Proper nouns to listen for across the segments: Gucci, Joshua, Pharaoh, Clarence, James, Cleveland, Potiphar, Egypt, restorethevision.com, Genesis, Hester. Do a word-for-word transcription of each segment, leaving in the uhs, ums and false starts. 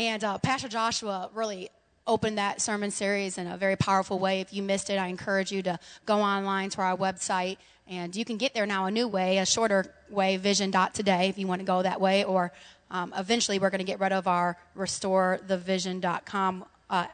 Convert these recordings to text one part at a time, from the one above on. And uh, Pastor Joshua really opened that sermon series in a very powerful way. If you missed it, I encourage you to go online to our website. And you can get there now a new way, a shorter way, vision dot today, if you want to go that way. Or um, eventually we're going to get rid of our restore the vision dot com uh,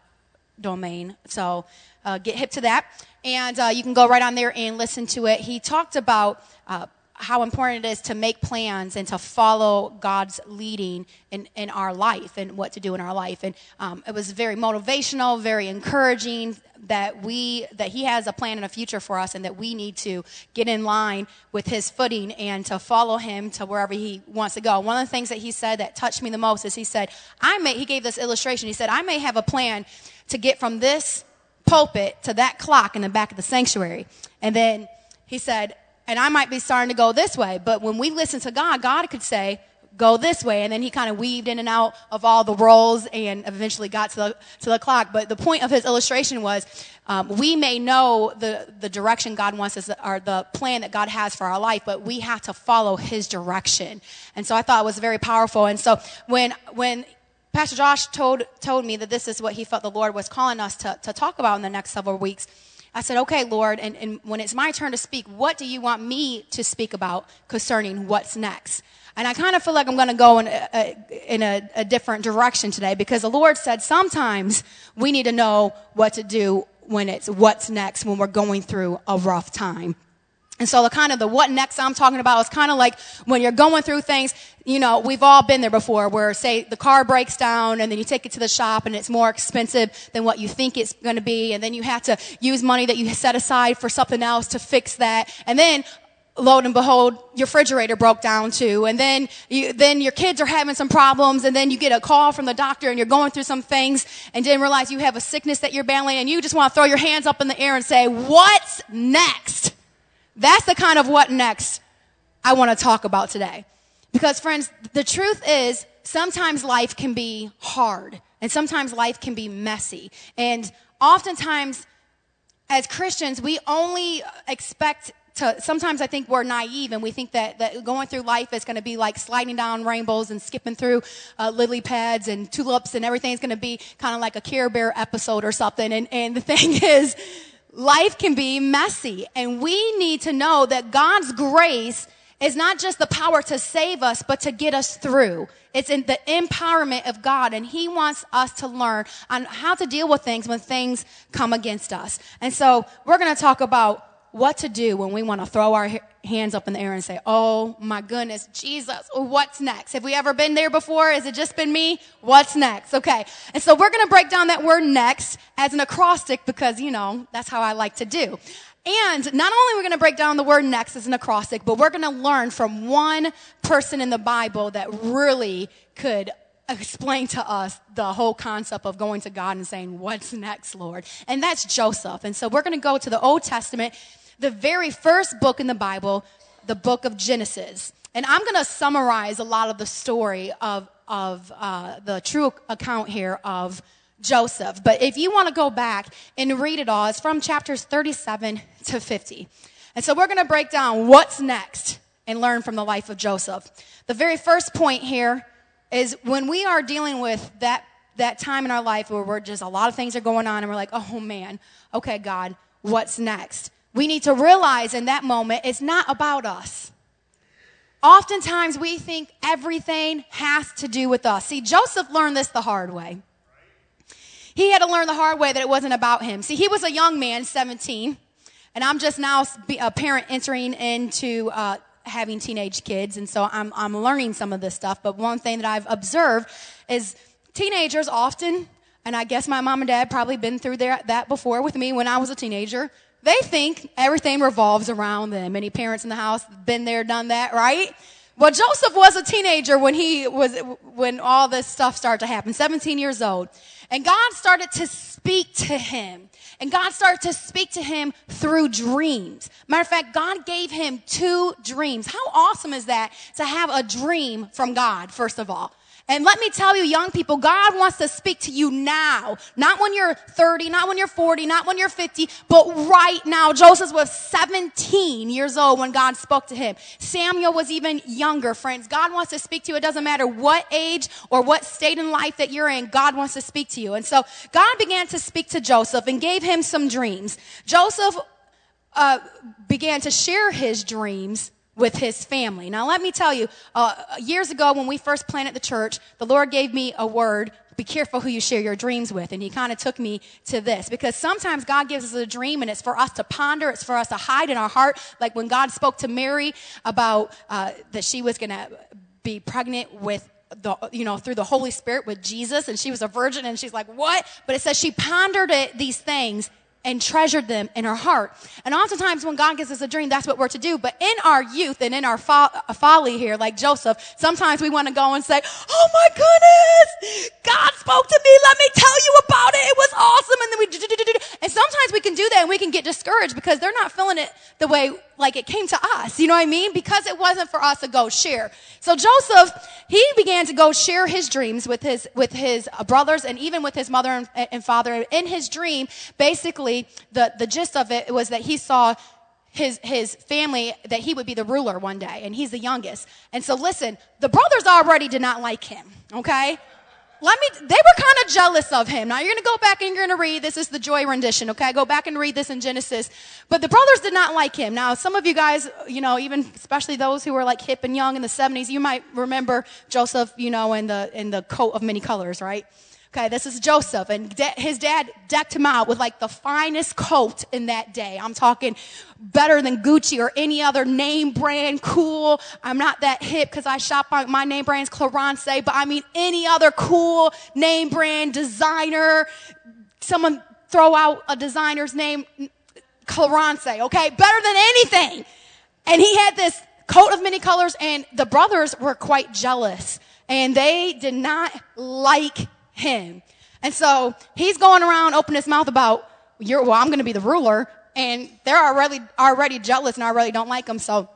domain. So uh, get hip to that. And uh, you can go right on there and listen to it. He talked about uh, how important it is to make plans and to follow God's leading in, in our life and what to do in our life. And um, it was very motivational, very encouraging that we that he has a plan and a future for us, and that we need to get in line with his footing and to follow him to wherever he wants to go. One of the things that he said that touched me the most is he said, I may, he gave this illustration. He said, I may have a plan to get from this pulpit to that clock in the back of the sanctuary. And then he said, and I might be starting to go this way, but when we listen to God, God could say, go this way. And then he kind of weaved in and out of all the roles and eventually got to the, to the clock. But the point of his illustration was, um, we may know the, the direction God wants us, or the plan that God has for our life, but we have to follow his direction. And so I thought it was very powerful. And so when, when, Pastor Josh told, told me that this is what he felt the Lord was calling us to, to talk about in the next several weeks, I said, okay, Lord, and, and when it's my turn to speak, what do you want me to speak about concerning what's next? And I kind of feel like I'm going to go in, a, in a, a different direction today, because the Lord said sometimes we need to know what to do when it's what's next, when we're going through a rough time. And so the kind of the what next I'm talking about is kind of like when you're going through things, you know, we've all been there before where, say, the car breaks down and then you take it to the shop and it's more expensive than what you think it's going to be. And then you have to use money that you set aside for something else to fix that. And then, lo and behold, your refrigerator broke down too. And then you, then your kids are having some problems, and then you get a call from the doctor and you're going through some things and didn't realize you have a sickness that you're battling, and you just want to throw your hands up in the air and say, what's next? That's the kind of what next I want to talk about today. Because, friends, the truth is sometimes life can be hard, and sometimes life can be messy. And oftentimes, as Christians, we only expect to, sometimes I think we're naive, and we think that, that going through life is going to be like sliding down rainbows and skipping through uh, lily pads and tulips, and everything's going to be kind of like a Care Bear episode or something. And, and the thing is, life can be messy, and we need to know that God's grace is not just the power to save us, but to get us through. It's in the empowerment of God, and he wants us to learn on how to deal with things when things come against us. And so we're going to talk about what to do when we want to throw our hands up in the air and say, oh my goodness, Jesus, what's next? Have we ever been there before? Has it just been me? What's next? Okay. And so we're going to break down that word next as an acrostic, because, you know, that's how I like to do. And not only are we going to break down the word next as an acrostic, but we're going to learn from one person in the Bible that really could explain to us the whole concept of going to God and saying, what's next, Lord? And that's Joseph. And so we're going to go to the Old Testament, the very first book in the Bible, the book of Genesis. And I'm going to summarize a lot of the story of, of uh, the true account here of Joseph. But if you want to go back and read it all, it's from chapters thirty-seven to fifty. And so we're going to break down what's next and learn from the life of Joseph. The very first point here is when we are dealing with that, that time in our life where we're just, a lot of things are going on and we're like, oh man, okay, God, what's next? We need to realize in that moment, it's not about us. Oftentimes we think everything has to do with us. See, Joseph learned this the hard way. He had to learn the hard way that it wasn't about him. See, he was a young man, seventeen, and I'm just now a parent entering into uh having teenage kids, and so I'm I'm learning some of this stuff. But one thing that I've observed is teenagers often, and I guess my mom and dad probably been through there, that before with me when I was a teenager, they think everything revolves around them. Any parents in the house been there, done that, right? Well, Joseph was a teenager when he was when all this stuff started to happen, seventeen years old. And God started to speak to him. And God started to speak to him through dreams. Matter of fact, God gave him two dreams. How awesome is that, to have a dream from God, first of all? And let me tell you, young people, God wants to speak to you now. Not when you're thirty, not when you're forty, not when you're fifty, but right now. Joseph was seventeen years old when God spoke to him. Samuel was even younger, friends. God wants to speak to you. It doesn't matter what age or what state in life that you're in, God wants to speak to you. And so God began to speak to Joseph and gave him some dreams. Joseph uh, began to share his dreams with his family. Now, let me tell you, uh, years ago when we first planted the church, the Lord gave me a word, be careful who you share your dreams with. And he kind of took me to this, because sometimes God gives us a dream and it's for us to ponder. It's for us to hide in our heart. Like when God spoke to Mary about uh, that she was going to be pregnant with The, you know, through the Holy Spirit with Jesus, and she was a virgin, and she's like, what? But it says she pondered it, these things, and treasured them in her heart. And oftentimes when God gives us a dream, that's what we're to do. But in our youth and in our fo- folly here, like Joseph, sometimes we want to go and say, oh my goodness, God spoke to me. Let me tell you about it. It was awesome. And then we do, do, do, do, do. And sometimes we can do that and we can get discouraged because they're not feeling it the way like it came to us. You know what I mean? Because it wasn't for us to go share. So Joseph, he began to go share his dreams with his, with his brothers and even with his mother and, and father. In his dream, basically, The, the gist of it was that he saw his, his family, that he would be the ruler one day, and he's the youngest. And so listen, the brothers already did not like him, okay? Let me, they were kind of jealous of him. Now you're going to go back and you're going to read, this is the joy rendition, okay? Go back and read this in Genesis. But the brothers did not like him. Now some of you guys, you know, even especially those who were like hip and young in the seventies, you might remember Joseph, you know, in the, in the coat of many colors, right? Okay, this is Joseph, and de- his dad decked him out with like the finest coat in that day. I'm talking better than Gucci or any other name brand, cool. I'm not that hip because I shop on, my name brand's Clarence, but I mean any other cool name brand designer. Someone throw out a designer's name, Clarence, okay? Better than anything. And he had this coat of many colors, and the brothers were quite jealous, and they did not like him. And so he's going around opening his mouth about, you're, well, I'm going to be the ruler. And they're already, already jealous and already don't like him. So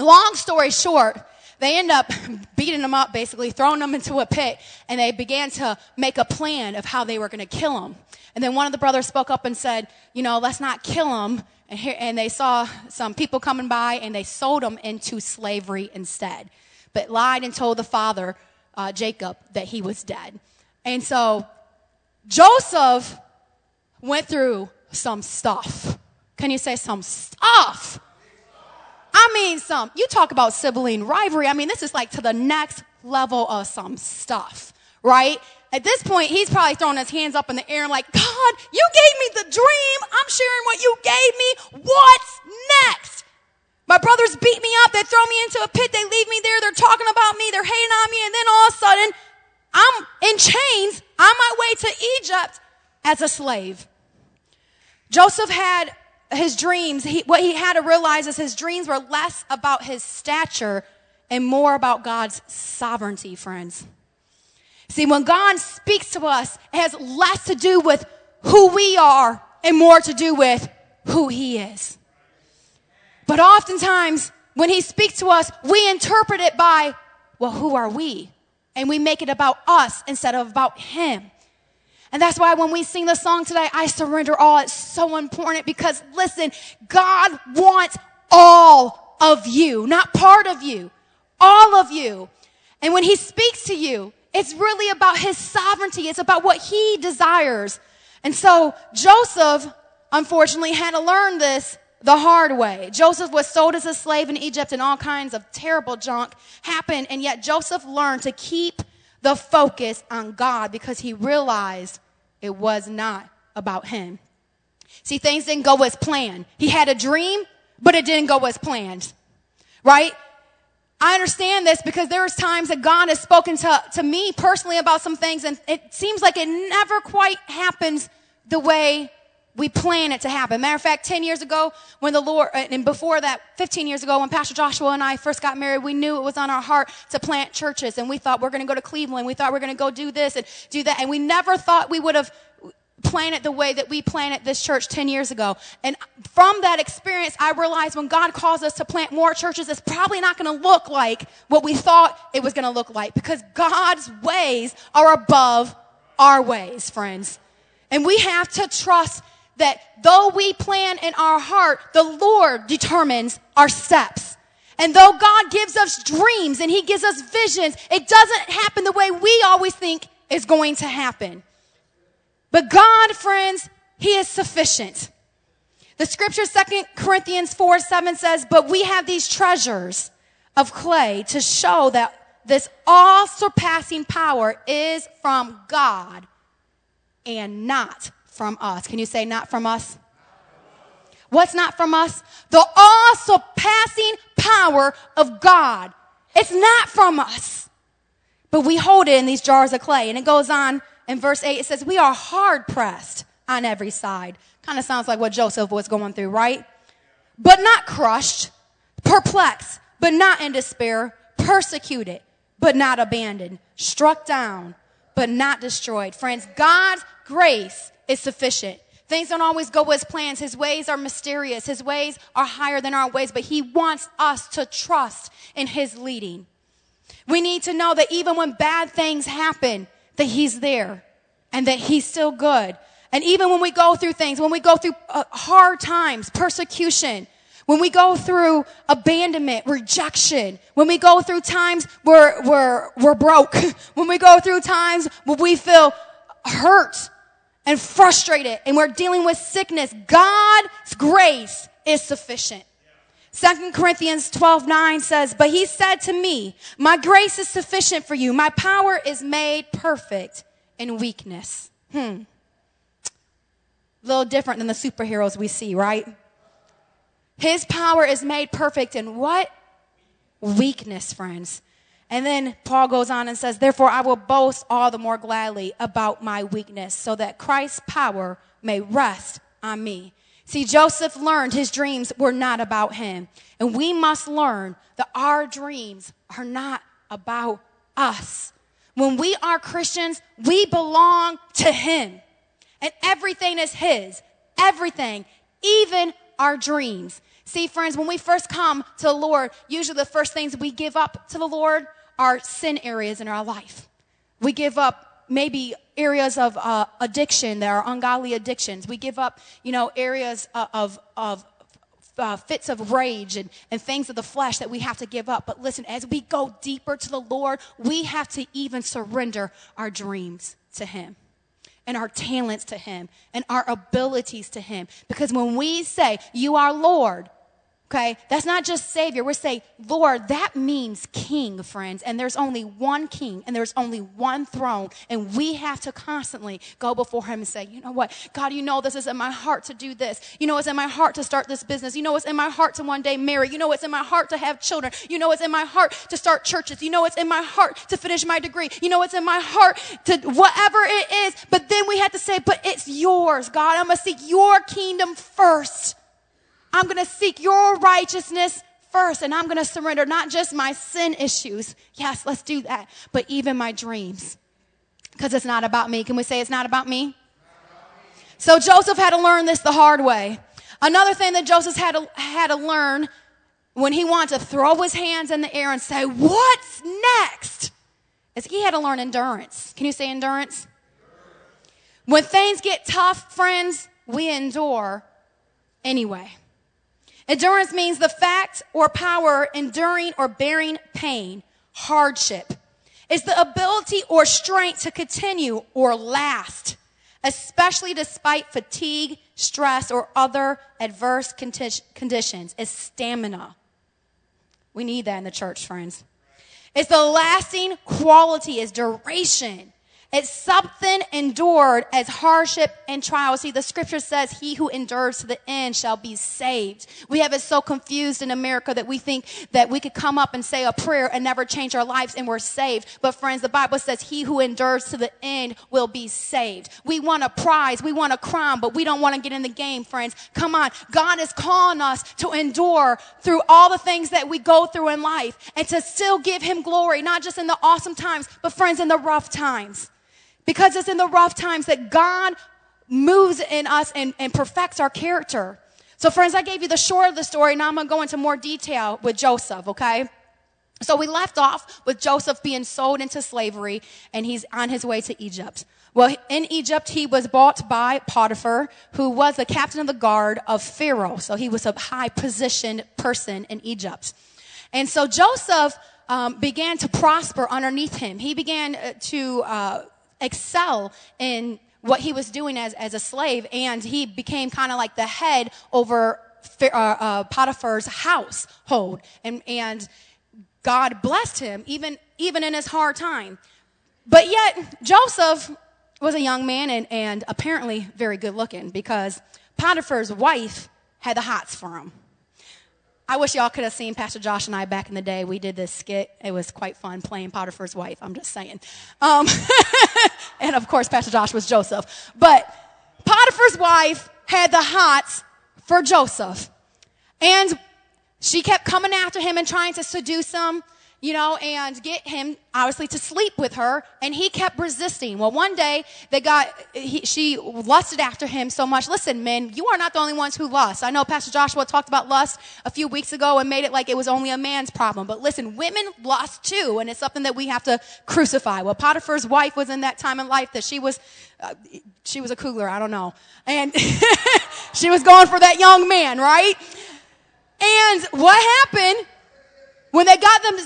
long story short, they end up beating him up, basically throwing him into a pit. And they began to make a plan of how they were going to kill him. And then one of the brothers spoke up and said, you know, let's not kill him. And, here, and they saw some people coming by and they sold him into slavery instead, but lied and told the father, uh, Jacob, that he was dead. And so Joseph went through some stuff. Can you say some stuff? I mean some. You talk about sibling rivalry. I mean, this is like to the next level of some stuff, right? At this point, he's probably throwing his hands up in the air and like, God, you gave me the dream. I'm sharing what you gave me. What's next? My brothers beat me up. They throw me into a pit. They leave me there. They're talking about me. They're hating on me. And then all of a sudden, I'm in chains on my way to Egypt as a slave. Joseph had his dreams. He, what he had to realize is his dreams were less about his stature and more about God's sovereignty, friends. See, when God speaks to us, it has less to do with who we are and more to do with who he is. But oftentimes when he speaks to us, we interpret it by, well, who are we? And we make it about us instead of about him. And that's why when we sing the song today, I Surrender All, it's so important because, listen, God wants all of you, not part of you, all of you. And when he speaks to you, it's really about his sovereignty. It's about what he desires. And so Joseph, unfortunately, had to learn this the hard way. Joseph was sold as a slave in Egypt and all kinds of terrible junk happened. And yet Joseph learned to keep the focus on God because he realized it was not about him. See, things didn't go as planned. He had a dream, but it didn't go as planned, right? I understand this because there is times that God has spoken to, to me personally about some things. And it seems like it never quite happens the way we plan it to happen. Matter of fact, ten years ago when the Lord, and before that, fifteen years ago when Pastor Joshua and I first got married, we knew it was on our heart to plant churches. And we thought we're going to go to Cleveland. We thought we're going to go do this and do that. And we never thought we would have plan it the way that we planted this church ten years ago. And from that experience, I realized when God calls us to plant more churches, it's probably not going to look like what we thought it was going to look like, because God's ways are above our ways, friends. And we have to trust that though we plan in our heart, the Lord determines our steps. And though God gives us dreams and he gives us visions, it doesn't happen the way we always think is going to happen. But God, friends, he is sufficient. The scripture, Second Corinthians four seven says, but we have these treasures of clay to show that this all-surpassing power is from God and not from us. Can you say not from us? What's not from us? The all-surpassing power of God. It's not from us, but we hold it in these jars of clay. And it goes on in verse eight. It says, we are hard-pressed on every side. Kind of sounds like what Joseph was going through, right? But not crushed, perplexed, but not in despair, persecuted, but not abandoned, struck down, but not destroyed. Friends, God's grace is sufficient. Things don't always go as plans. His ways are mysterious. His ways are higher than our ways, but he wants us to trust in his leading. We need to know that even when bad things happen, that he's there and that he's still good. And even when we go through things, when we go through uh, hard times, persecution, when we go through abandonment, rejection, when we go through times where we're, we're broke, when we go through times where we feel hurt and frustrated and we're dealing with sickness, God's grace is sufficient. Second Corinthians twelve nine says, but he said to me, my grace is sufficient for you. My power is made perfect in weakness. Hmm. A little different than the superheroes we see, right? His power is made perfect in what? Weakness, friends. And then Paul goes on and says, therefore, I will boast all the more gladly about my weakness so that Christ's power may rest on me. See, Joseph learned his dreams were not about him. And we must learn that our dreams are not about us. When we are Christians, we belong to him. And everything is his. Everything. Even our dreams. See, friends, when we first come to the Lord, usually the first things we give up to the Lord are sin areas in our life. We give up maybe areas of uh, addiction that are ungodly addictions. We give up, you know, areas of, of, of uh, fits of rage and, and things of the flesh that we have to give up. But listen, as we go deeper to the Lord, we have to even surrender our dreams to him, and our talents to him, and our abilities to him. Because when we say, you are Lord, okay, that's not just Savior. We're saying, Lord, that means King, friends. And there's only one King, and there's only one throne. And we have to constantly go before him and say, you know what, God, you know this is in my heart to do this. You know it's in my heart to start this business. You know it's in my heart to one day marry. You know it's in my heart to have children. You know it's in my heart to start churches. You know it's in my heart to finish my degree. You know it's in my heart to whatever it is. But then we have to say, but it's yours, God. I'm going to seek your kingdom first. I'm going to seek your righteousness first, and I'm going to surrender not just my sin issues. Yes, let's do that. But even my dreams, because it's not about me. Can we say it's not about me? So Joseph had to learn this the hard way. Another thing that Joseph had to, had to learn when he wanted to throw his hands in the air and say, what's next? Is he had to learn endurance. Can you say endurance? When things get tough, friends, we endure anyway. Endurance means the fact or power enduring or bearing pain, hardship. It's the ability or strength to continue or last, especially despite fatigue, stress, or other adverse condi- conditions. It's stamina. We need that in the church, friends. It's the lasting quality, it's duration. It's something endured as hardship and trial. See, the scripture says, he who endures to the end shall be saved. We have it so confused in America that we think that we could come up and say a prayer and never change our lives and we're saved. But friends, the Bible says, he who endures to the end will be saved. We want a prize. We want a crown, but we don't want to get in the game, friends. Come on. God is calling us to endure through all the things that we go through in life and to still give him glory, not just in the awesome times, but friends, in the rough times. Because it's in the rough times that God moves in us and, and perfects our character. So friends, I gave you the short of the story. Now I'm going to go into more detail with Joseph, okay? So we left off with Joseph being sold into slavery, and he's on his way to Egypt. Well, in Egypt, he was bought by Potiphar, who was the captain of the guard of Pharaoh. So he was a high-positioned person in Egypt. And so Joseph um, began to prosper underneath him. He began to uh, excel in what he was doing as, as a slave, and he became kind of like the head over uh, uh, Potiphar's household. And, and God blessed him, even, even in his hard time. But yet, Joseph was a young man and, and apparently very good looking, because Potiphar's wife had the hots for him. I wish y'all could have seen Pastor Josh and I back in the day. We did this skit. It was quite fun playing Potiphar's wife. I'm just saying. Um, and, of course, Pastor Josh was Joseph. But Potiphar's wife had the hots for Joseph. And she kept coming after him and trying to seduce him, you know, and get him, obviously, to sleep with her. And he kept resisting. Well, one day, they got, he, she lusted after him so much. Listen, men, you are not the only ones who lust. I know Pastor Joshua talked about lust a few weeks ago and made it like it was only a man's problem. But listen, women lust too, and it's something that we have to crucify. Well, Potiphar's wife was in that time in life that she was, uh, she was a cougar, I don't know. And she was going for that young man, right? And what happened when they got them,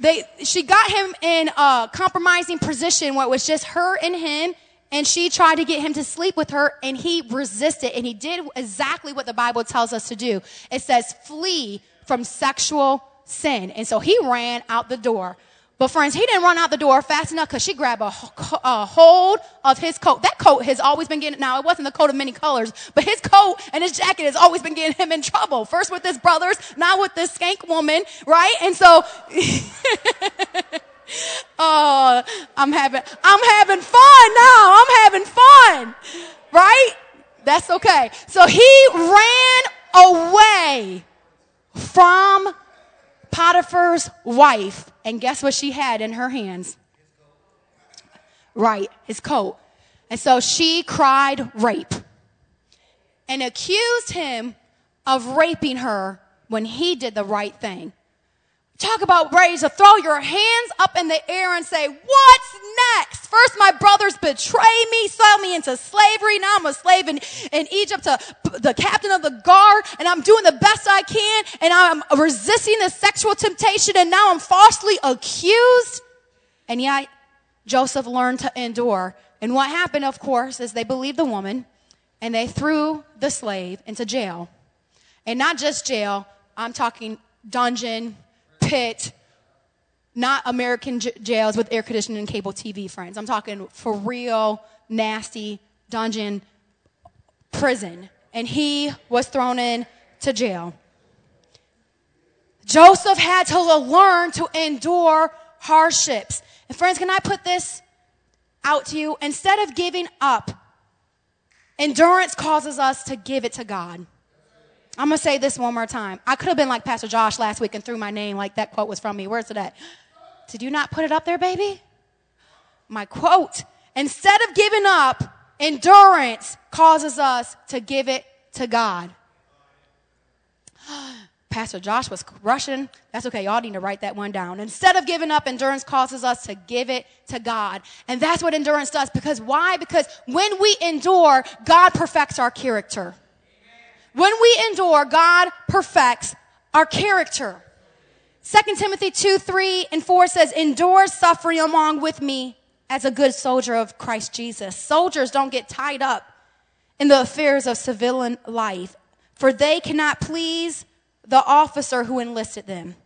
they, she got him in a compromising position where it was just her and him, and she tried to get him to sleep with her, and he resisted, and he did exactly what the Bible tells us to do. It says, flee from sexual sin. And so he ran out the door. But friends, he didn't run out the door fast enough, because she grabbed a, a hold of his coat. That coat has always been getting, now it wasn't the coat of many colors, but his coat and his jacket has always been getting him in trouble. First with his brothers, now with this skank woman, right? And so, oh, I'm having, I'm having fun now. I'm having fun, right? That's okay. So he ran away from Potiphar's wife, and guess what she had in her hands? Right, his coat. And so she cried rape and accused him of raping her when he did the right thing. Talk about ready to throw your hands up in the air and say, what's next? First, my brothers betrayed me, sold me into slavery. Now I'm a slave in, in Egypt to the captain of the guard, and I'm doing the best I can, and I'm resisting the sexual temptation, and now I'm falsely accused. And yet, Joseph learned to endure. And what happened, of course, is they believed the woman, and they threw the slave into jail. And not just jail, I'm talking dungeon, pit, not American j- jails with air conditioning and cable T V, friends. I'm talking for real, nasty dungeon prison. And he was thrown in to jail. Joseph had to learn to endure hardships. And friends, can I put this out to you? Instead of giving up, endurance causes us to give it to God. I'm going to say this one more time. I could have been like Pastor Josh last week and threw my name like that quote was from me. Where's it at? Did you not put it up there, baby? My quote. Instead of giving up, endurance causes us to give it to God. Pastor Josh was rushing. That's okay. Y'all need to write that one down. Instead of giving up, endurance causes us to give it to God. And that's what endurance does. Because why? Because when we endure, God perfects our character. When we endure, God perfects our character. Second Timothy two, three, and four says, endure suffering along with me as a good soldier of Christ Jesus. Soldiers don't get tied up in the affairs of civilian life, for they cannot please the officer who enlisted them.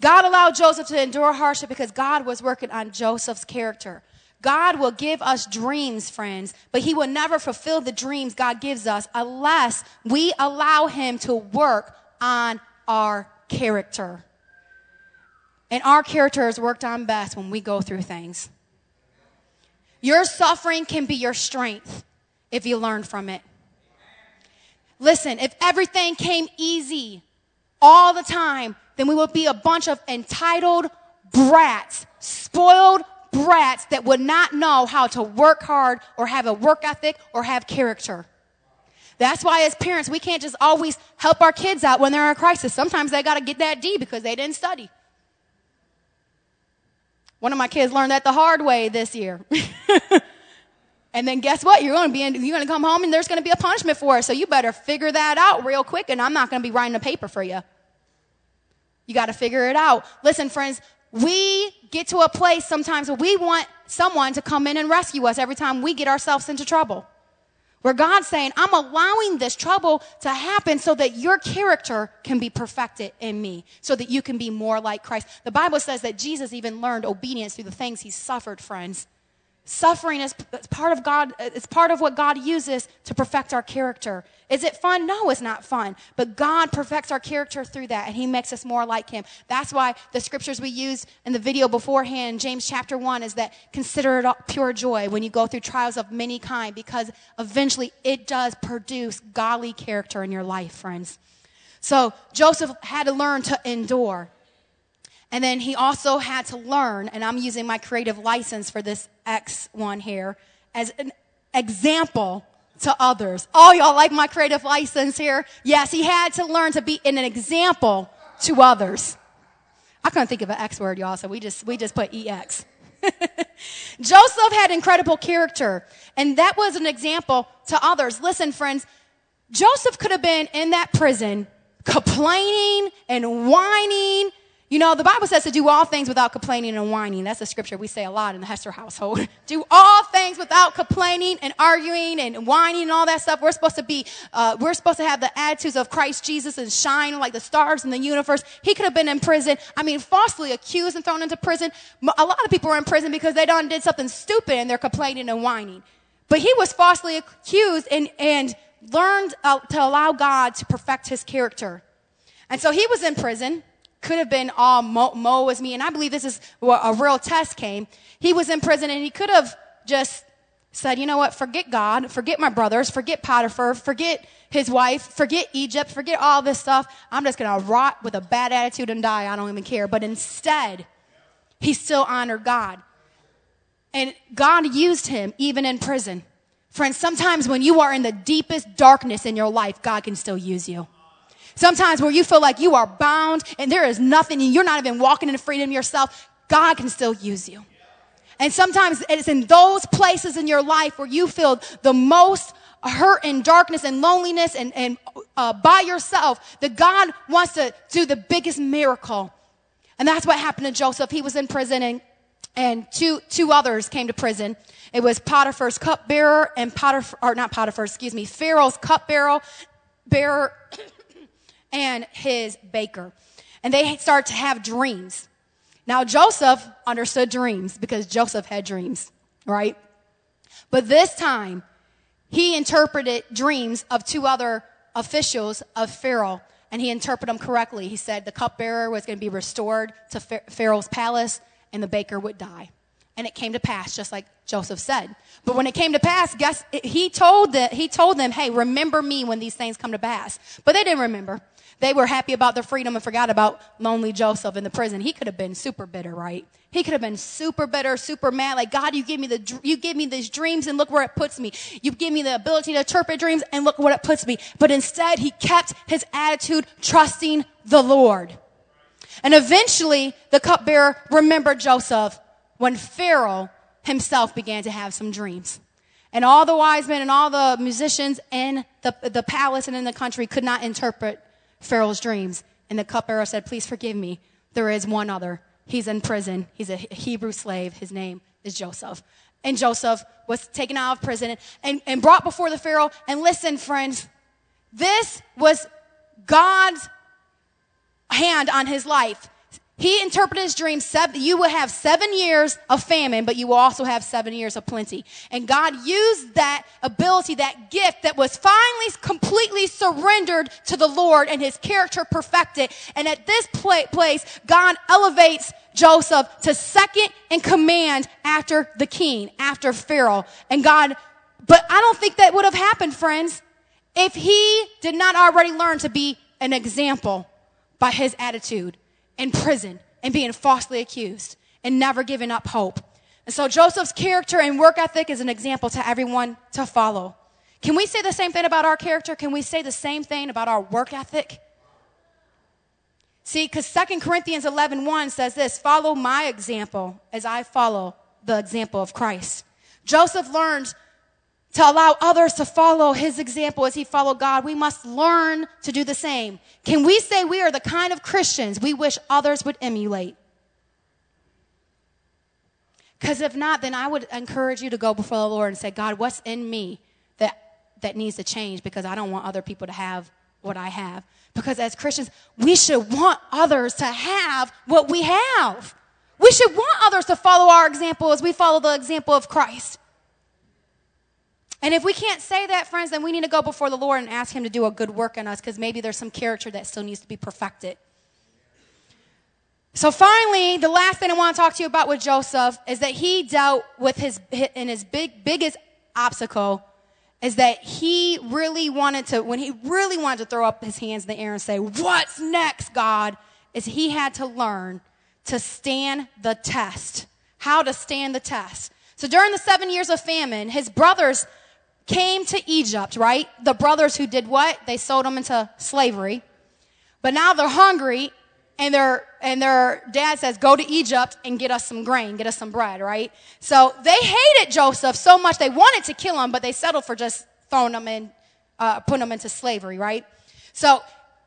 God allowed Joseph to endure hardship because God was working on Joseph's character. God will give us dreams, friends, but he will never fulfill the dreams God gives us unless we allow him to work on our character. And our character is worked on best when we go through things. Your suffering can be your strength if you learn from it. Listen, if everything came easy all the time, then we would be a bunch of entitled brats, spoiled brats that would not know how to work hard or have a work ethic or have character. That's why as parents, we can't just always help our kids out when they're in a crisis. Sometimes they got to get that D because they didn't study. One of my kids learned that the hard way this year. And then guess what? You're going to be in, you're going to come home and there's going to be a punishment for it. So you better figure that out real quick, and I'm not going to be writing a paper for you. You got to figure it out. Listen, friends, we get to a place sometimes where we want someone to come in and rescue us every time we get ourselves into trouble. Where God's saying, I'm allowing this trouble to happen so that your character can be perfected in me, so that you can be more like Christ. The Bible says that Jesus even learned obedience through the things he suffered, friends. Suffering is part of God, it's part of what God uses to perfect our character. Is it fun? No, it's not fun. But God perfects our character through that, and he makes us more like him. That's why the scriptures we used in the video beforehand, James chapter one, is that consider it pure joy when you go through trials of many kind, because eventually it does produce godly character in your life, friends. So Joseph had to learn to endure. And then he also had to learn, and I'm using my creative license for this X one here, as an example to others. Oh, y'all like my creative license here? Yes, he had to learn to be an example to others. I couldn't think of an X word, y'all, so we just we just put E X. Joseph had incredible character, and that was an example to others. Listen, friends, Joseph could have been in that prison complaining and whining. You know, the Bible says to do all things without complaining and whining. That's a scripture we say a lot in the Hester household. Do all things without complaining and arguing and whining and all that stuff. We're supposed to be, uh, we're supposed to have the attitudes of Christ Jesus and shine like the stars in the universe. He could have been in prison. I mean, falsely accused and thrown into prison. A lot of people are in prison because they done did something stupid and they're complaining and whining. But he was falsely accused and, and learned uh, to allow God to perfect his character. And so he was in prison. Could have been all Mo, Mo was me. And I believe this is where a real test came. He was in prison and he could have just said, you know what? Forget God. Forget my brothers. Forget Potiphar. Forget his wife. Forget Egypt. Forget all this stuff. I'm just going to rot with a bad attitude and die. I don't even care. But instead, he still honored God. And God used him even in prison. Friends, sometimes when you are in the deepest darkness in your life, God can still use you. Sometimes where you feel like you are bound and there is nothing and you're not even walking in freedom yourself, God can still use you. And sometimes it's in those places in your life where you feel the most hurt and darkness and loneliness and, and uh, by yourself that God wants to do the biggest miracle. And that's what happened to Joseph. He was in prison and, and two, two others came to prison. It was Potiphar's cupbearer and Potiphar, or not Potiphar, excuse me, Pharaoh's cupbearer, bearer, and his baker. And they start to have dreams. Now, Joseph understood dreams because Joseph had dreams, right? But this time, he interpreted dreams of two other officials of Pharaoh, and he interpreted them correctly. He said the cupbearer was going to be restored to Pharaoh's palace, and the baker would die. And it came to pass, just like Joseph said. But when it came to pass, guess he told the, he told them, hey, remember me when these things come to pass. But they didn't remember. They were happy about their freedom and forgot about lonely Joseph in the prison. He could have been super bitter, right? He could have been super bitter, super mad. Like, God, you give me the, you give me these dreams and look where it puts me. You give me the ability to interpret dreams and look where it puts me. But instead, he kept his attitude trusting the Lord. And eventually, the cupbearer remembered Joseph when Pharaoh himself began to have some dreams. And all the wise men and all the musicians in the, the palace and in the country could not interpret Pharaoh's dreams. And the cupbearer said, please forgive me. There is one other. He's in prison. He's a Hebrew slave. His name is Joseph. And Joseph was taken out of prison and, and brought before the Pharaoh. And listen, friends, this was God's hand on his life. He interpreted his dream. Seven, you will have seven years of famine, but you will also have seven years of plenty. And God used that ability, that gift that was finally completely surrendered to the Lord and his character perfected. And at this place, God elevates Joseph to second in command after the king, after Pharaoh. And God, but I don't think that would have happened, friends, if he did not already learn to be an example by his attitude in prison and being falsely accused and never giving up hope. And so Joseph's character and work ethic is an example to everyone to follow. Can we say the same thing about our character? Can we say the same thing about our work ethic? See, because Second Corinthians eleven one says this, follow my example as I follow the example of Christ. Joseph learned to allow others to follow his example as he followed God. We must learn to do the same. Can we say we are the kind of Christians we wish others would emulate? Because if not, then I would encourage you to go before the Lord and say, God, what's in me that, that needs to change? Because I don't want other people to have what I have. Because as Christians, we should want others to have what we have. We should want others to follow our example as we follow the example of Christ. And if we can't say that, friends, then we need to go before the Lord and ask him to do a good work in us, because maybe there's some character that still needs to be perfected. So finally, the last thing I want to talk to you about with Joseph is that he dealt with his, and his big, biggest obstacle is that he really wanted to, when he really wanted to throw up his hands in the air and say, what's next, God, is he had to learn to stand the test, how to stand the test. So during the seven years of famine, his brothers came to Egypt, right? The brothers who did what? They sold them into slavery. But now they're hungry, and their and their dad says, go to Egypt and get us some grain, get us some bread, right? So they hated Joseph so much they wanted to kill him, but they settled for just throwing him in, uh, putting him into slavery, right? So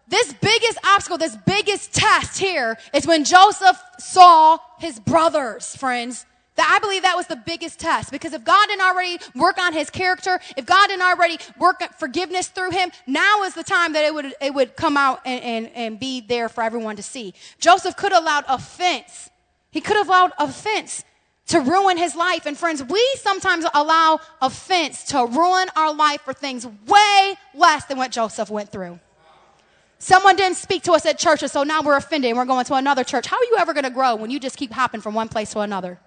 this biggest obstacle, this biggest test here is when Joseph saw his brothers, friends. That I believe that was the biggest test, because if God didn't already work on his character, if God didn't already work forgiveness through him, now is the time that it would it would come out and, and, and be there for everyone to see. Joseph could have allowed offense. He could have allowed offense to ruin his life. And friends, we sometimes allow offense to ruin our life for things way less than what Joseph went through. Someone didn't speak to us at church, and so now we're offended and we're going to another church. How are you ever going to grow when you just keep hopping from one place to another?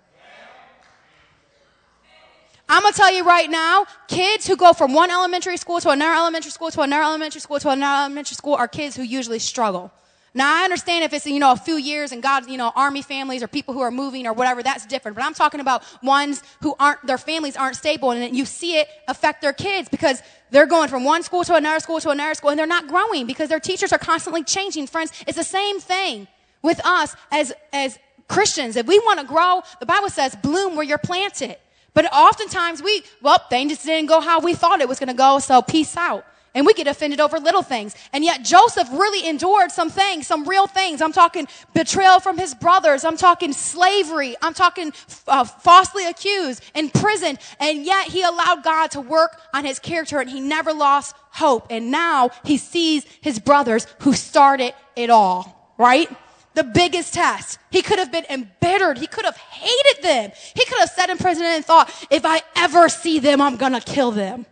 I'm going to tell you right now, kids who go from one elementary school to another elementary school to another elementary school to another elementary school are kids who usually struggle. Now, I understand if it's, you know, a few years and God, you know, army families or people who are moving or whatever, that's different. But I'm talking about ones who aren't, their families aren't stable, and you see it affect their kids because they're going from one school to another school to another school, and they're not growing because their teachers are constantly changing. Friends, it's the same thing with us as, as Christians. If we want to grow, the Bible says, bloom where you're planted. But oftentimes we, well, things just didn't go how we thought it was going to go, so peace out. And we get offended over little things. And yet Joseph really endured some things, some real things. I'm talking betrayal from his brothers. I'm talking slavery. I'm talking uh, falsely accused, imprisoned. And yet he allowed God to work on his character, and he never lost hope. And now he sees his brothers who started it all, right? The biggest test. He could have been embittered. He could have hated them. He could have sat in prison and thought, if I ever see them, I'm going to kill them.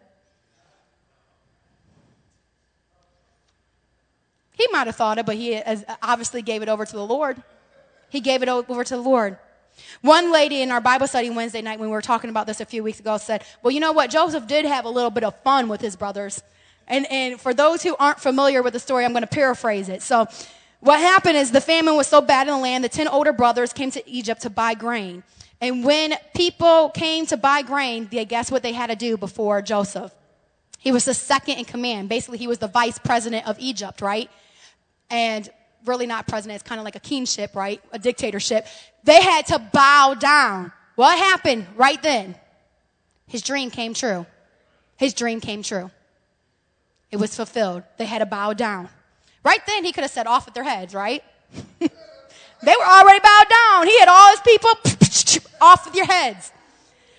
He might have thought it, but he obviously gave it over to the Lord. He gave it over to the Lord. One lady in our Bible study Wednesday night, when we were talking about this a few weeks ago, said, well, you know what? Joseph did have a little bit of fun with his brothers. And, and for those who aren't familiar with the story, I'm going to paraphrase it. So, what happened is the famine was so bad in the land, the ten older brothers came to Egypt to buy grain. And when people came to buy grain, they guess what they had to do before Joseph? He was the second in command. Basically, he was the vice president of Egypt, right? And really not president. It's kind of like a kingship, right? A dictatorship. They had to bow down. What happened right then? His dream came true. His dream came true. It was fulfilled. They had to bow down. Right then, he could have said off with their heads, right? They were already bowed down. He had all his people off with your heads.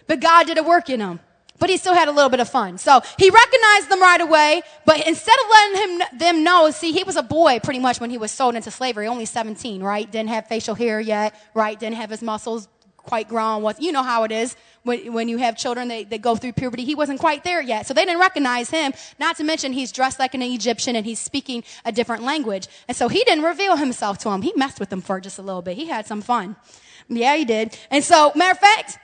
But God did a work in them. But he still had a little bit of fun. So he recognized them right away. But instead of letting him them know, see, he was a boy pretty much when he was sold into slavery, only seventeen, right? Didn't have facial hair yet, right? Didn't have his muscles quite grown. Was, you know how it is when, when you have children, they, they go through puberty. He wasn't quite there yet. So they didn't recognize him. Not to mention he's dressed like an Egyptian and he's speaking a different language. And so he didn't reveal himself to him. He messed with them for just a little bit. He had some fun. Yeah, he did. And so, matter of fact,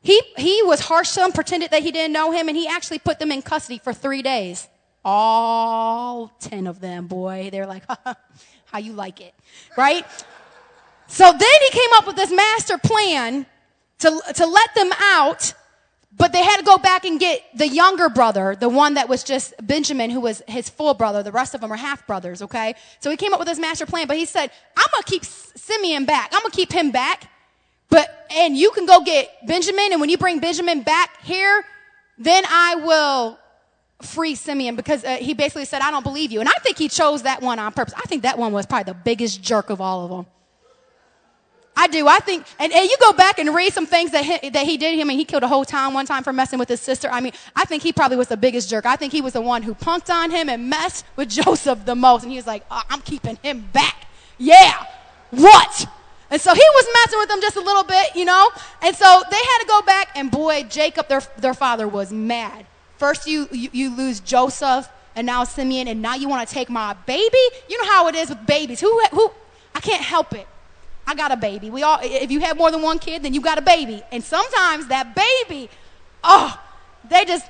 he, he was harsh to him, pretended that he didn't know him, and he actually put them in custody for three days. All ten of them, boy. They're like, how you like it, right? So then he came up with this master plan to, to let them out, but they had to go back and get the younger brother, the one that was just Benjamin, who was his full brother. The rest of them are half brothers, okay? So he came up with this master plan, but he said, I'm going to keep Simeon back. I'm going to keep him back. But, and you can go get Benjamin, and when you bring Benjamin back here, then I will free Simeon, because uh, he basically said, I don't believe you. And I think he chose that one on purpose. I think that one was probably the biggest jerk of all of them. I do. I think, and, and you go back and read some things that he, that he did. I mean, he killed a whole town one time for messing with his sister. I mean, I think he probably was the biggest jerk. I think he was the one who punked on him and messed with Joseph the most. And he was like, oh, I'm keeping him back. Yeah. What? And so he was messing with them just a little bit, you know. And so they had to go back, and boy, Jacob, their their father, was mad. First you, you, you lose Joseph, and now Simeon, and now you want to take my baby? You know how it is with babies. Who, who? I can't help it. I got a baby. We all. If you have more than one kid, then you got a baby. And sometimes that baby, oh, they just,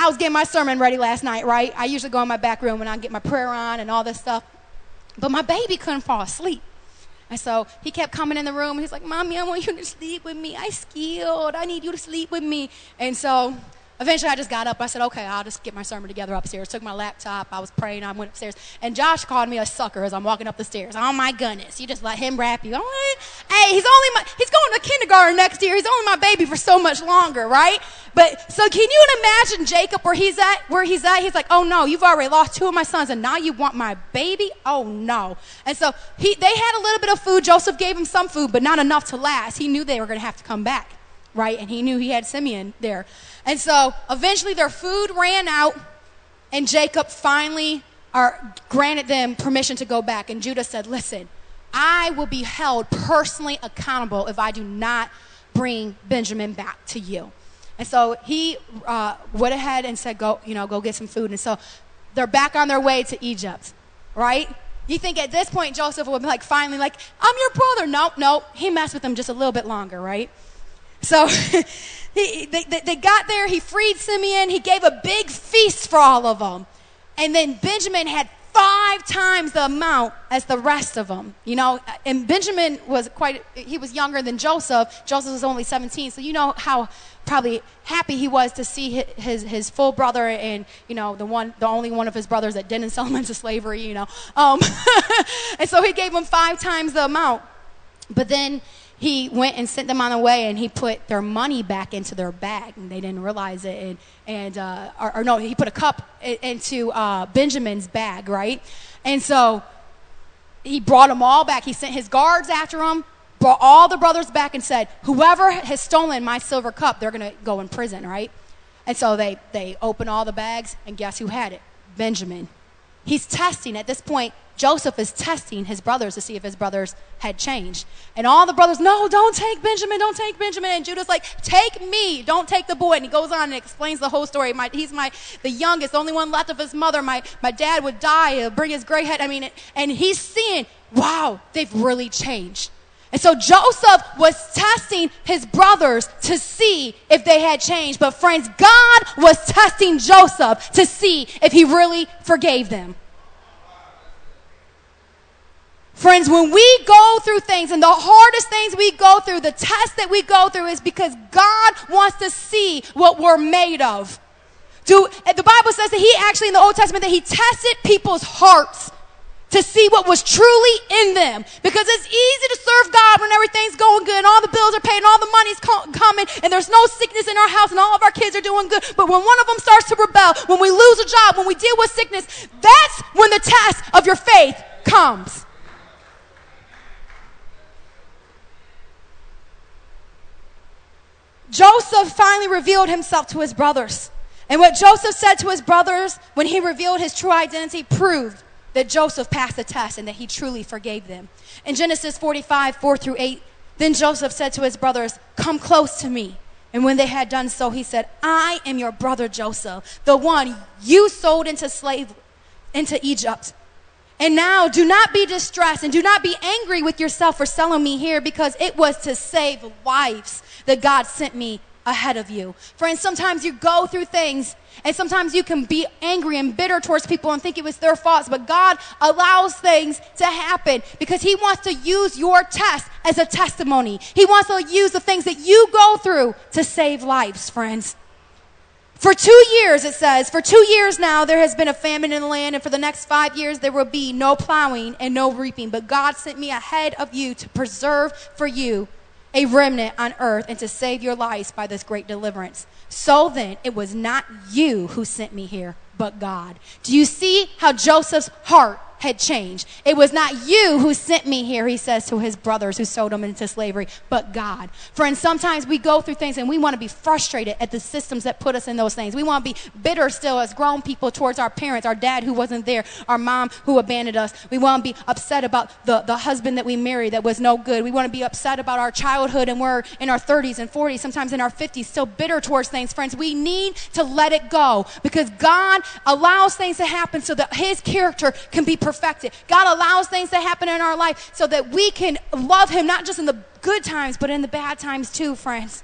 I was getting my sermon ready last night, right? I usually go in my back room, and I get my prayer on and all this stuff. But my baby couldn't fall asleep. And so he kept coming in the room. He's like, Mommy, I want you to sleep with me. I skilled. I need you to sleep with me. And so eventually I just got up. I said, okay, I'll just get my sermon together upstairs. Took my laptop. I was praying. I went upstairs. And Josh called me a sucker as I'm walking up the stairs. Oh, my goodness. You just let him rap you. Right. Hey, he's only my, he's going to kindergarten next year. He's only my baby for so much longer, right? But so can you imagine Jacob where he's at? Where he's at? He's like, oh, no, you've already lost two of my sons, and now you want my baby? Oh, no. And so he, they had a little bit of food. Joseph gave him some food, but not enough to last. He knew they were going to have to come back, right? And he knew he had Simeon there. And so eventually their food ran out, and Jacob finally are, granted them permission to go back. And Judah said, listen, I will be held personally accountable if I do not bring Benjamin back to you. And so he uh, went ahead and said, go, you know, go get some food. And so they're back on their way to Egypt, right? You think at this point Joseph would be like, finally, like, I'm your brother. Nope, nope. He messed with them just a little bit longer, right? So he, they, they got there. He freed Simeon. He gave a big feast for all of them. And then Benjamin had five times the amount as the rest of them, you know. And Benjamin was quite, he was younger than Joseph. Joseph was only seventeen. So you know how probably happy he was to see his, his, his full brother and, you know, the one, the only one of his brothers that didn't sell him into slavery, you know. Um, and so he gave him five times the amount. But then he went and sent them on the way, and he put their money back into their bag, and they didn't realize it. And, and uh, or, or no, he put a cup into uh, Benjamin's bag, right? And so he brought them all back. He sent his guards after them, brought all the brothers back, and said, whoever has stolen my silver cup, they're going to go in prison, right? And so they, they open all the bags, and guess who had it? Benjamin. He's testing at this point. Joseph is testing his brothers to see if his brothers had changed. And all the brothers, no, don't take Benjamin, don't take Benjamin. And Judah's like, take me, don't take the boy. And he goes on and explains the whole story. My, he's my the youngest, the only one left of his mother. My, my dad would die, he'll bring his gray head. I mean, and he's seeing, wow, they've really changed. And so Joseph was testing his brothers to see if they had changed. But friends, God was testing Joseph to see if he really forgave them. Friends, when we go through things, and the hardest things we go through, the test that we go through is because God wants to see what we're made of. Do, the Bible says that he actually, in the Old Testament, that he tested people's hearts to see what was truly in them. Because it's easy to serve God when everything's going good, and all the bills are paid, and all the money's coming, and there's no sickness in our house, and all of our kids are doing good. But when one of them starts to rebel, when we lose a job, when we deal with sickness, that's when the test of your faith comes. Joseph finally revealed himself to his brothers. And what Joseph said to his brothers when he revealed his true identity proved that Joseph passed the test and that he truly forgave them. In Genesis forty-five, four through eight, then Joseph said to his brothers, come close to me. And when they had done so, he said, I am your brother Joseph, the one you sold into slavery, into Egypt. And now do not be distressed and do not be angry with yourself for selling me here, because it was to save lives that God sent me ahead of you. Friends, sometimes you go through things, and sometimes you can be angry and bitter towards people and think it was their faults, but God allows things to happen because he wants to use your test as a testimony. He wants to use the things that you go through to save lives, friends. For two years, it says, for two years now, there has been a famine in the land, and for the next five years, there will be no plowing and no reaping. But God sent me ahead of you to preserve for you a remnant on earth and to save your lives by this great deliverance. So then, it was not you who sent me here, but God. Do you see how Joseph's heart had changed? It was not you who sent me here, he says to his brothers who sold him into slavery, but God. Friends, sometimes we go through things and we want to be frustrated at the systems that put us in those things. We want to be bitter still as grown people towards our parents, our dad who wasn't there, our mom who abandoned us. We want to be upset about the, the husband that we married that was no good. We want to be upset about our childhood, and we're in our thirties and forties, sometimes in our fifties, still bitter towards things. Friends, we need to let it go because God allows things to happen so that his character can be perfected. God allows things to happen in our life so that we can love him, not just in the good times, but in the bad times too, friends.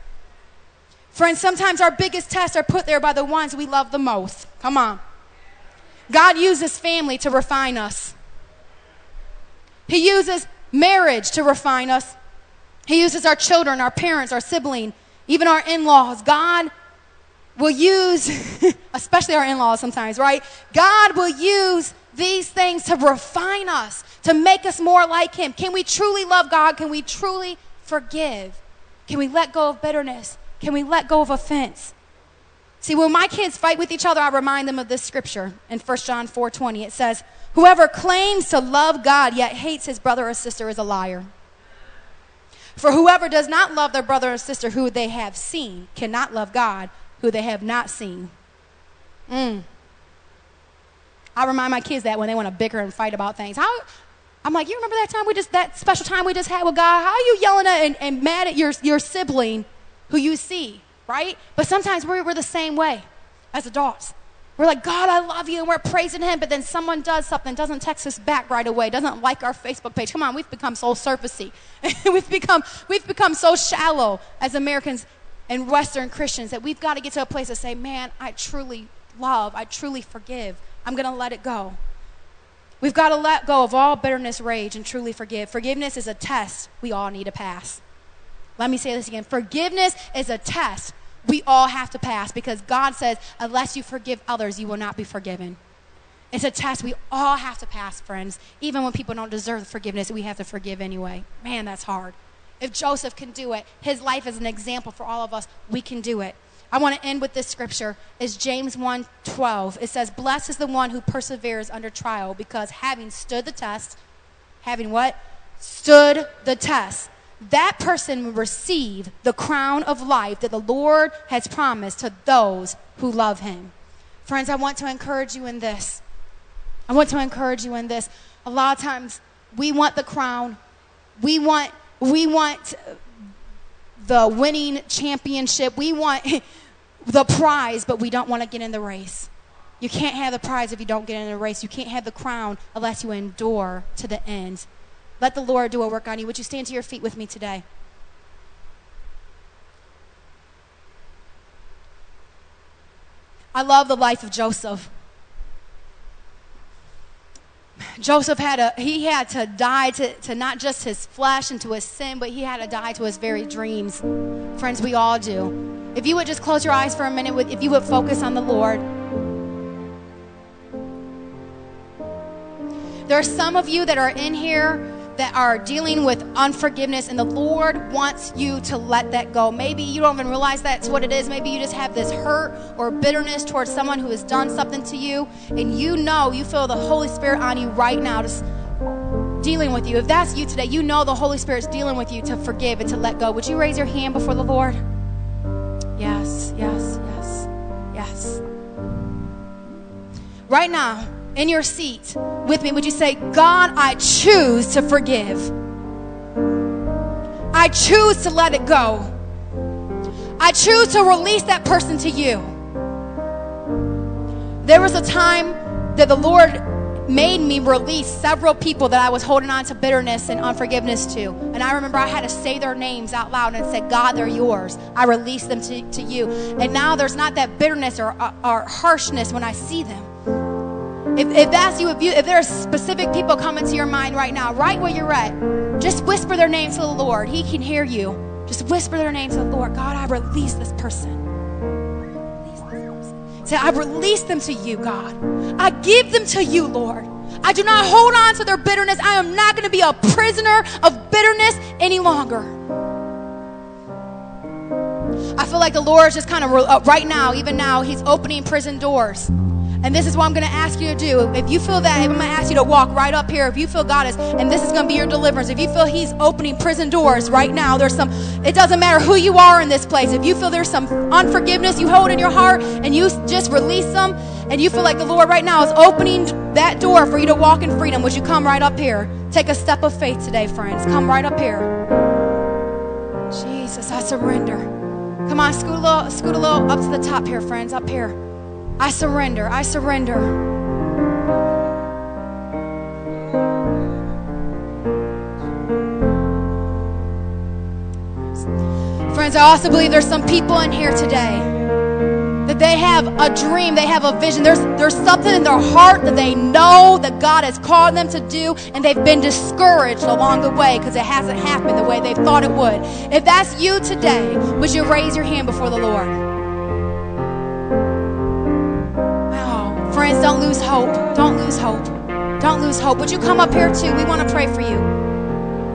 Friends, sometimes our biggest tests are put there by the ones we love the most. Come on. God uses family to refine us. He uses marriage to refine us. He uses our children, our parents, our sibling, even our in-laws. God will use, especially our in-laws sometimes, right? God will use these things to refine us, to make us more like him. Can we truly love God? Can we truly forgive? Can we let go of bitterness? Can we let go of offense? See, when my kids fight with each other, I remind them of this scripture in First John four twenty. It says, whoever claims to love God yet hates his brother or sister is a liar. For whoever does not love their brother or sister who they have seen cannot love God who they have not seen. Mm. I remind my kids that when they want to bicker and fight about things. How, I'm like, you remember that time we just, that special time we just had with God? How are you yelling at and, and mad at your, your sibling who you see, right? But sometimes we're, we're the same way as adults. We're like, God, I love you, and we're praising him, but then someone does something, doesn't text us back right away, doesn't like our Facebook page. Come on, we've become so surfacey. we've become we've become so shallow as Americans and Western Christians that we've got to get to a place to say, man, I truly love, I truly forgive. I'm going to let it go. We've got to let go of all bitterness, rage, and truly forgive. Forgiveness is a test we all need to pass. Let me say this again. Forgiveness is a test we all have to pass because God says, unless you forgive others, you will not be forgiven. It's a test we all have to pass, friends. Even when people don't deserve forgiveness, we have to forgive anyway. Man, that's hard. If Joseph can do it, his life is an example for all of us. We can do it. I want to end with this scripture. It's James one twelve. It says, blessed is the one who perseveres under trial because having stood the test, having what? Stood the test. That person will receive the crown of life that the Lord has promised to those who love him. Friends, I want to encourage you in this. I want to encourage you in this. A lot of times we want the crown. We want, we want the winning championship. We want the prize, but we don't want to get in the race. You can't have the prize if you don't get in the race. You can't have the crown unless you endure to the end. Let the Lord do a work on you. Would you stand to your feet with me today? I love the life of Joseph. Joseph had a, he had to die to, to not just his flesh and to his sin, but he had to die to his very dreams. Friends, we all do. If you would just close your eyes for a minute, with, if you would focus on the Lord. There are some of you that are in here that are dealing with unforgiveness, and the Lord wants you to let that go. Maybe you don't even realize that's what it is. Maybe you just have this hurt or bitterness towards someone who has done something to you, and you know you feel the Holy Spirit on you right now just dealing with you. If that's you today, you know the Holy Spirit's dealing with you to forgive and to let go. Would you raise your hand before the Lord? Yes, yes, yes, yes. Right now, in your seat with me, would you say, God, I choose to forgive. I choose to let it go. I choose to release that person to you. There was a time that the Lord made me release several people that I was holding on to bitterness and unforgiveness to. And I remember I had to say their names out loud and said, God, they're yours. I release them to, to you. And now there's not that bitterness or, or, or harshness when I see them. If, if that's you, if you, if there's specific people coming to your mind right now, right where you're at, just whisper their names to the Lord. He can hear you. Just whisper their names to the Lord. God, I release this person. Say, I release them to you, God. I give them to you, Lord. I do not hold on to their bitterness. I am not going to be a prisoner of bitterness any longer. I feel like the Lord is just kind of, right now, even now, he's opening prison doors. And this is what I'm going to ask you to do. If you feel that, if I'm going to ask you to walk right up here, if you feel God is, and this is going to be your deliverance, if you feel he's opening prison doors right now, there's some, it doesn't matter who you are in this place. If you feel there's some unforgiveness you hold in your heart and you just release them and you feel like the Lord right now is opening that door for you to walk in freedom, would you come right up here? Take a step of faith today, friends. Come right up here. Jesus, I surrender. Come on, scoot a little, scoot a little up to the top here, friends, up here. I surrender, I surrender. Friends, I also believe there's some people in here today that they have a dream, they have a vision. There's, there's something in their heart that they know that God has called them to do, and they've been discouraged along the way because it hasn't happened the way they thought it would. If that's you today, would you raise your hand before the Lord? Friends, don't lose hope. Don't lose hope. Don't lose hope. Would you come up here too? We want to pray for you.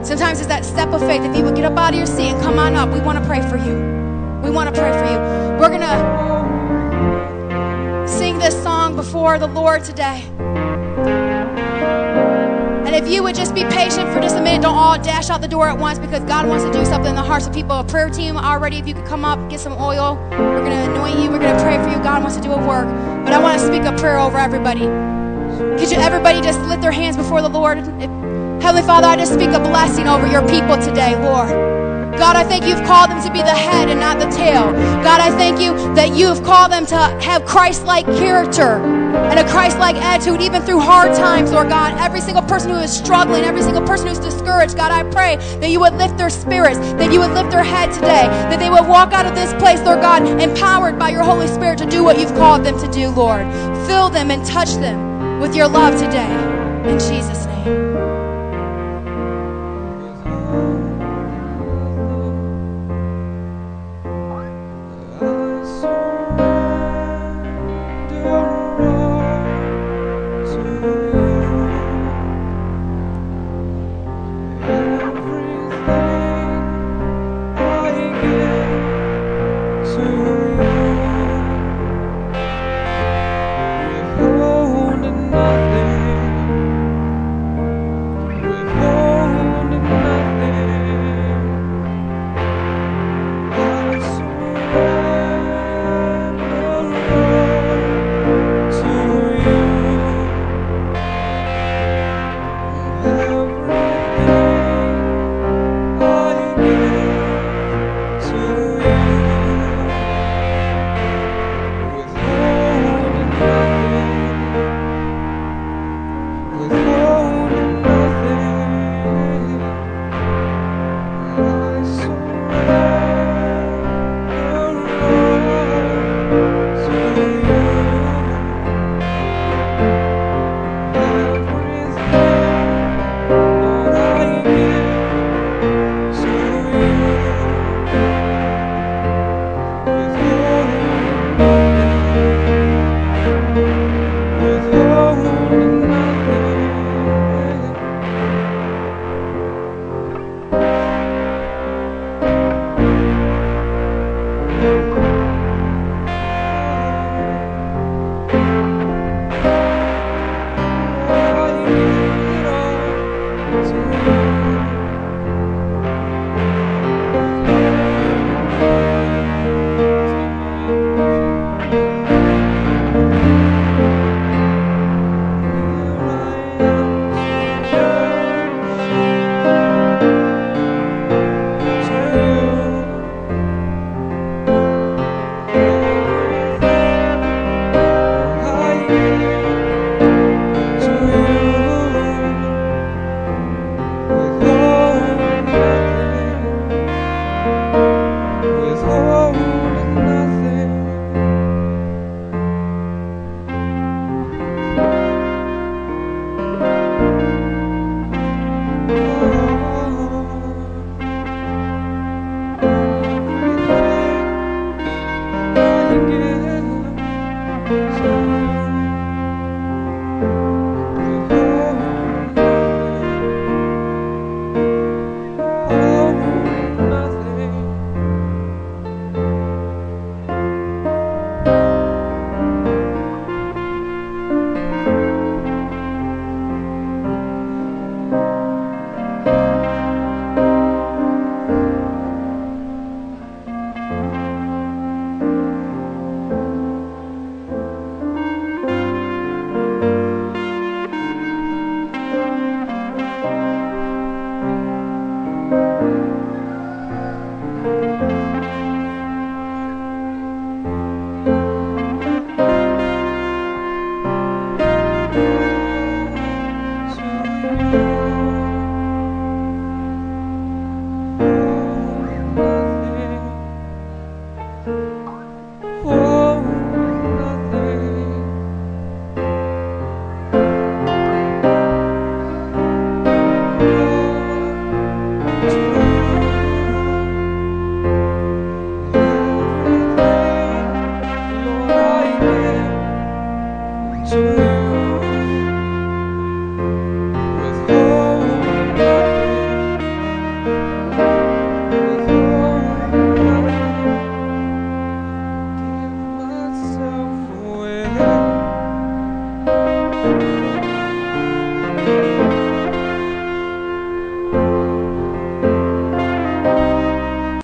Sometimes it's that step of faith. If you would get up out of your seat and come on up, we want to pray for you. We want to pray for you. We're going to sing this song before the Lord today. And if you would just be patient for just a minute, don't all dash out the door at once because God wants to do something in the hearts of people. A prayer team already, if you could come up, get some oil. We're going to anoint you. We're going to pray for you. God wants to do a work. But I want to speak a prayer over everybody. Could you, everybody just lift their hands before the Lord? If, Heavenly Father, I just speak a blessing over your people today, Lord. God, I thank you've called them to be the head and not the tail. God, I thank you that you've called them to have Christ-like character and a Christ-like attitude even through hard times, Lord God. Every single person who is struggling, every single person who's discouraged, God, I pray that you would lift their spirits, that you would lift their head today, that they would walk out of this place, Lord God, empowered by your Holy Spirit to do what you've called them to do, Lord. Fill them and touch them with your love today. In Jesus' name.